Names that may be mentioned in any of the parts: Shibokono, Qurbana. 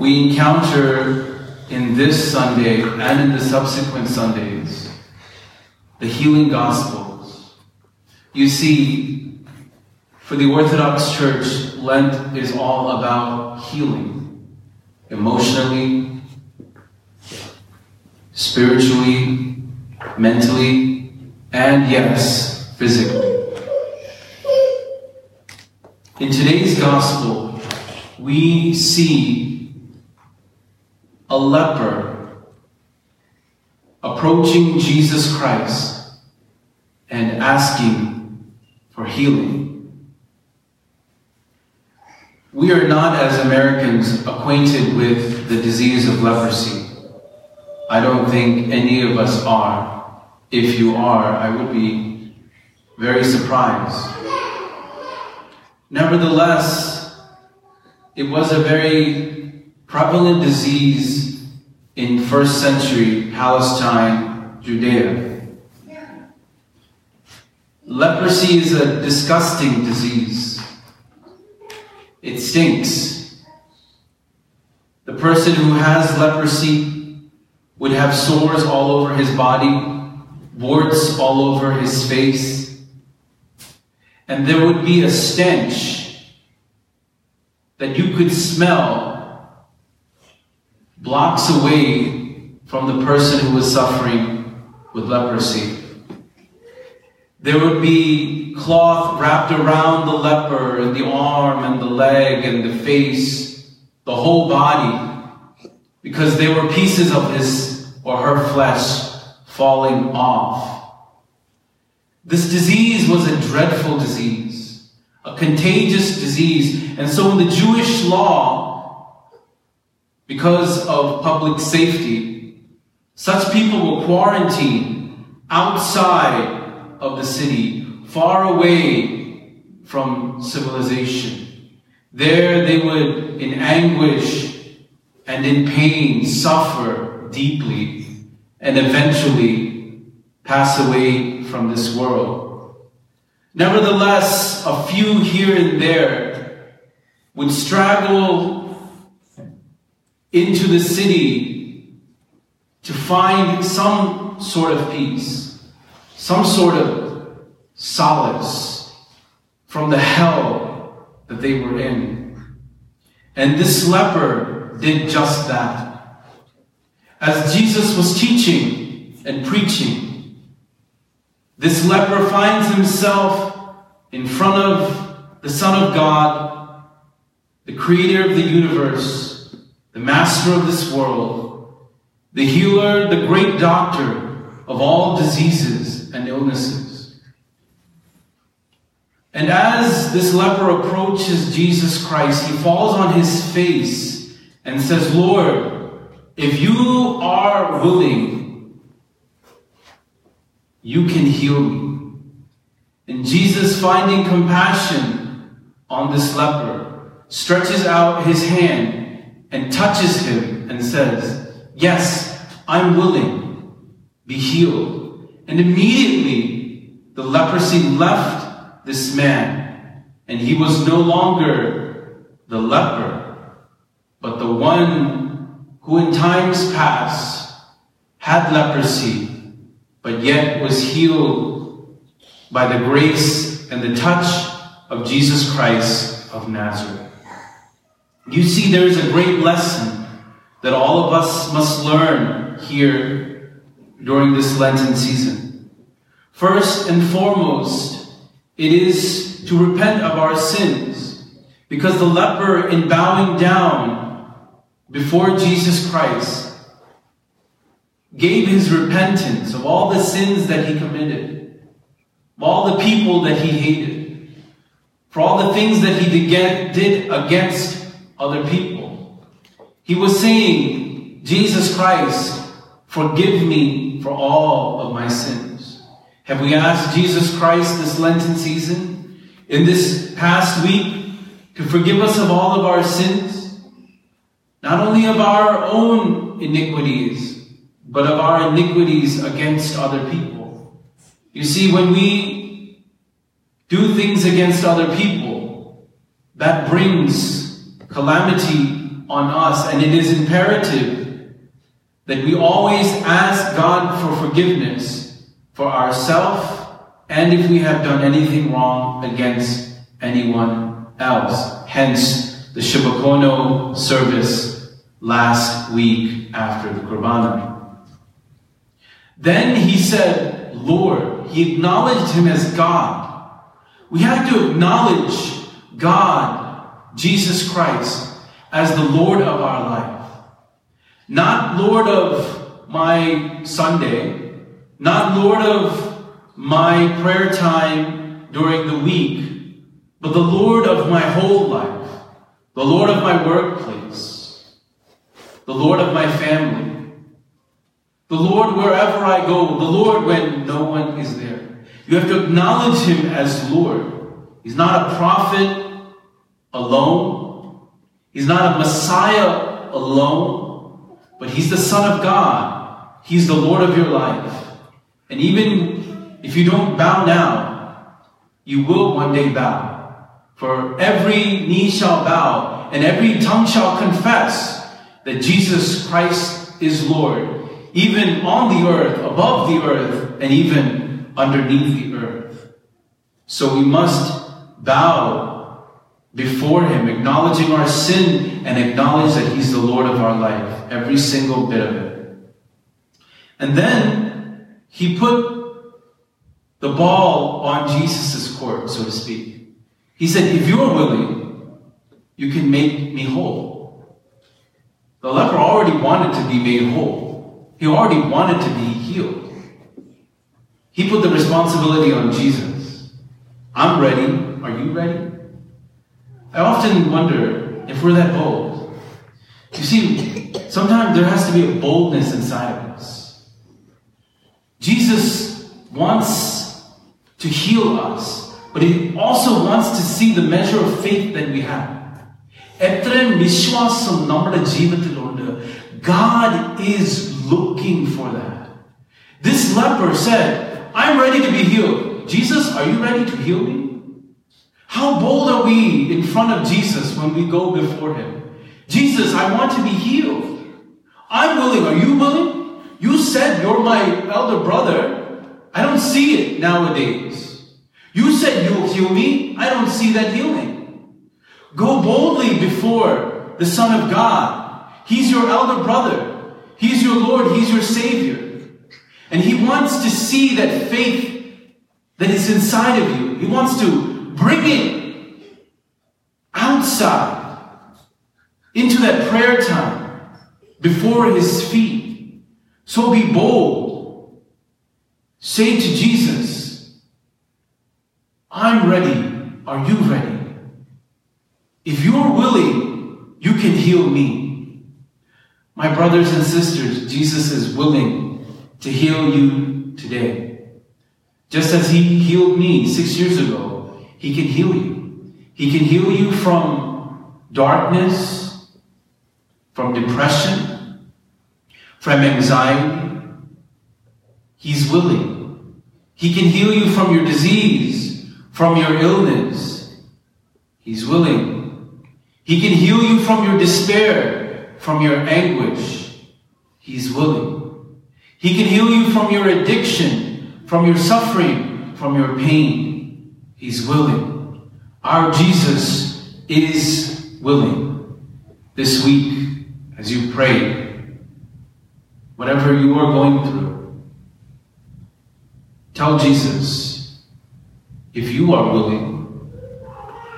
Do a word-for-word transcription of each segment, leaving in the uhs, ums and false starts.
We encounter in this Sunday and in the subsequent Sundays the healing Gospels. You see, for the Orthodox Church, Lent is all about healing, emotionally, spiritually, mentally, and yes, physically. In today's Gospel, we see a leper approaching Jesus Christ and asking for healing. We are not, as Americans, acquainted with the disease of leprosy. I don't think any of us are. If you are, I would be very surprised. Nevertheless, it was a very prevalent disease in first century Palestine, Judea. Yeah. Leprosy is a disgusting disease. It stinks. The person who has leprosy would have sores all over his body, warts all over his face, and there would be a stench that you could smell blocks away from the person who was suffering with leprosy. There would be cloth wrapped around the leper, and the arm, and the leg, and the face, the whole body, because there were pieces of his or her flesh falling off. This disease was a dreadful disease, a contagious disease, and so in the Jewish law, because of public safety, such people were quarantined outside of the city, far away from civilization. There they would, in anguish and in pain, suffer deeply and eventually pass away from this world. Nevertheless, a few here and there would straggle into the city to find some sort of peace, some sort of solace from the hell that they were in. And this leper did just that. As Jesus was teaching and preaching, this leper finds himself in front of the Son of God, the Creator of the universe, the master of this world, the healer, the great doctor of all diseases and illnesses. And as this leper approaches Jesus Christ, he falls on his face and says, "Lord, if you are willing, you can heal me." And Jesus, finding compassion on this leper, stretches out his hand and touches him and says, "Yes, I'm willing, be healed." And immediately the leprosy left this man, and he was no longer the leper, but the one who in times past had leprosy, but yet was healed by the grace and the touch of Jesus Christ of Nazareth. You see, there is a great lesson that all of us must learn here during this Lenten season. First and foremost, it is to repent of our sins, because the leper, in bowing down before Jesus Christ, gave his repentance of all the sins that he committed, of all the people that he hated, for all the things that he did against other people. He was saying, "Jesus Christ, forgive me for all of my sins. Have we asked Jesus Christ this Lenten season, in this past week, to forgive us of all of our sins? Not only of our own iniquities, but of our iniquities against other people. You see, when we do things against other people, that brings calamity on us, and it is imperative that we always ask God for forgiveness for ourselves, and if we have done anything wrong against anyone else. Hence the Shibokono service last week after the Qurbana. Then he said, Lord. He acknowledged him as God. We have to acknowledge God, Jesus Christ, as the Lord of our life. Not Lord of my Sunday, not Lord of my prayer time during the week, but the Lord of my whole life, the Lord of my workplace, the Lord of my family, the Lord wherever I go, the Lord when no one is there. You have to acknowledge Him as Lord. He's not a prophet alone. He's not a Messiah alone, but He's the Son of God. He's the Lord of your life. And even if you don't bow now, you will one day bow. For every knee shall bow, and every tongue shall confess that Jesus Christ is Lord, even on the earth, above the earth, and even underneath the earth. So we must bow before Him, acknowledging our sin, and acknowledge that He's the Lord of our life, every single bit of it. And then He put the ball on Jesus' court, so to speak. He said, if you are willing, you can make me whole. The leper already wanted to be made whole. He already wanted to be healed. He put the responsibility on Jesus. I'm ready. Are you ready? I often wonder if we're that bold. You see, sometimes there has to be a boldness inside of us. Jesus wants to heal us, but He also wants to see the measure of faith that we have. God is looking for that. This leper said, I'm ready to be healed. Jesus, are you ready to heal me? How bold are we in front of Jesus when we go before Him? Jesus, I want to be healed. I'm willing. Are you willing? You said you're my elder brother. I don't see it nowadays. You said you'll heal me. I don't see that healing. Go boldly before the Son of God. He's your elder brother. He's your Lord. He's your Savior. And He wants to see that faith that is inside of you. He wants to bring it outside into that prayer time before His feet. So be bold. Say to Jesus, I'm ready. Are you ready? If you're willing, you can heal me. My brothers and sisters, Jesus is willing to heal you today. Just as He healed me six years ago, He can heal you. He can heal you from darkness, from depression, from anxiety. He's willing. He can heal you from your disease, from your illness. He's willing. He can heal you from your despair, from your anguish. He's willing. He can heal you from your addiction, from your suffering, from your pain. He's willing. Our Jesus is willing. This week, as you pray, whatever you are going through, tell Jesus, if you are willing,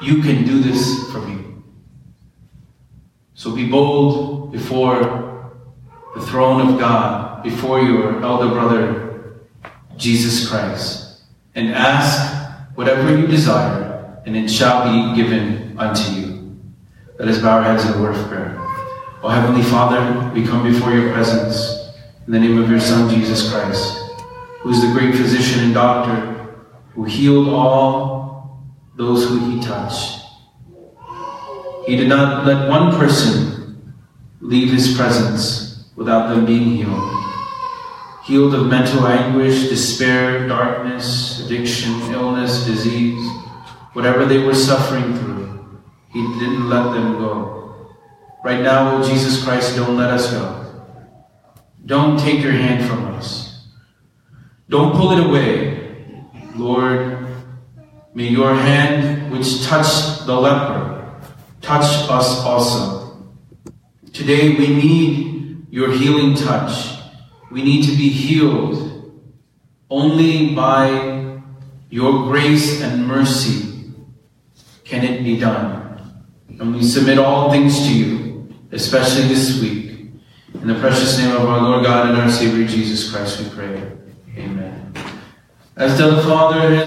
you can do this for me. So be bold before the throne of God, before your elder brother, Jesus Christ, and ask whatever you desire, and it shall be given unto you. Let us bow our heads in a word of prayer. O Heavenly Father, we come before your presence. In the name of your Son, Jesus Christ, who is the great physician and doctor, who healed all those who he touched. He did not let one person leave his presence without them being healed. Healed of mental anguish, despair, darkness, addiction, illness, disease, whatever they were suffering through, he didn't let them go. Right now, O Jesus Christ, don't let us go. Don't take your hand from us. Don't pull it away. Lord, may your hand which touched the leper touch us also. Today we need your healing touch. We need to be healed only by your grace and mercy can it be done. And we submit all things to you, especially this week. In the precious name of our Lord God and our Savior Jesus Christ we pray. Amen. As the Father has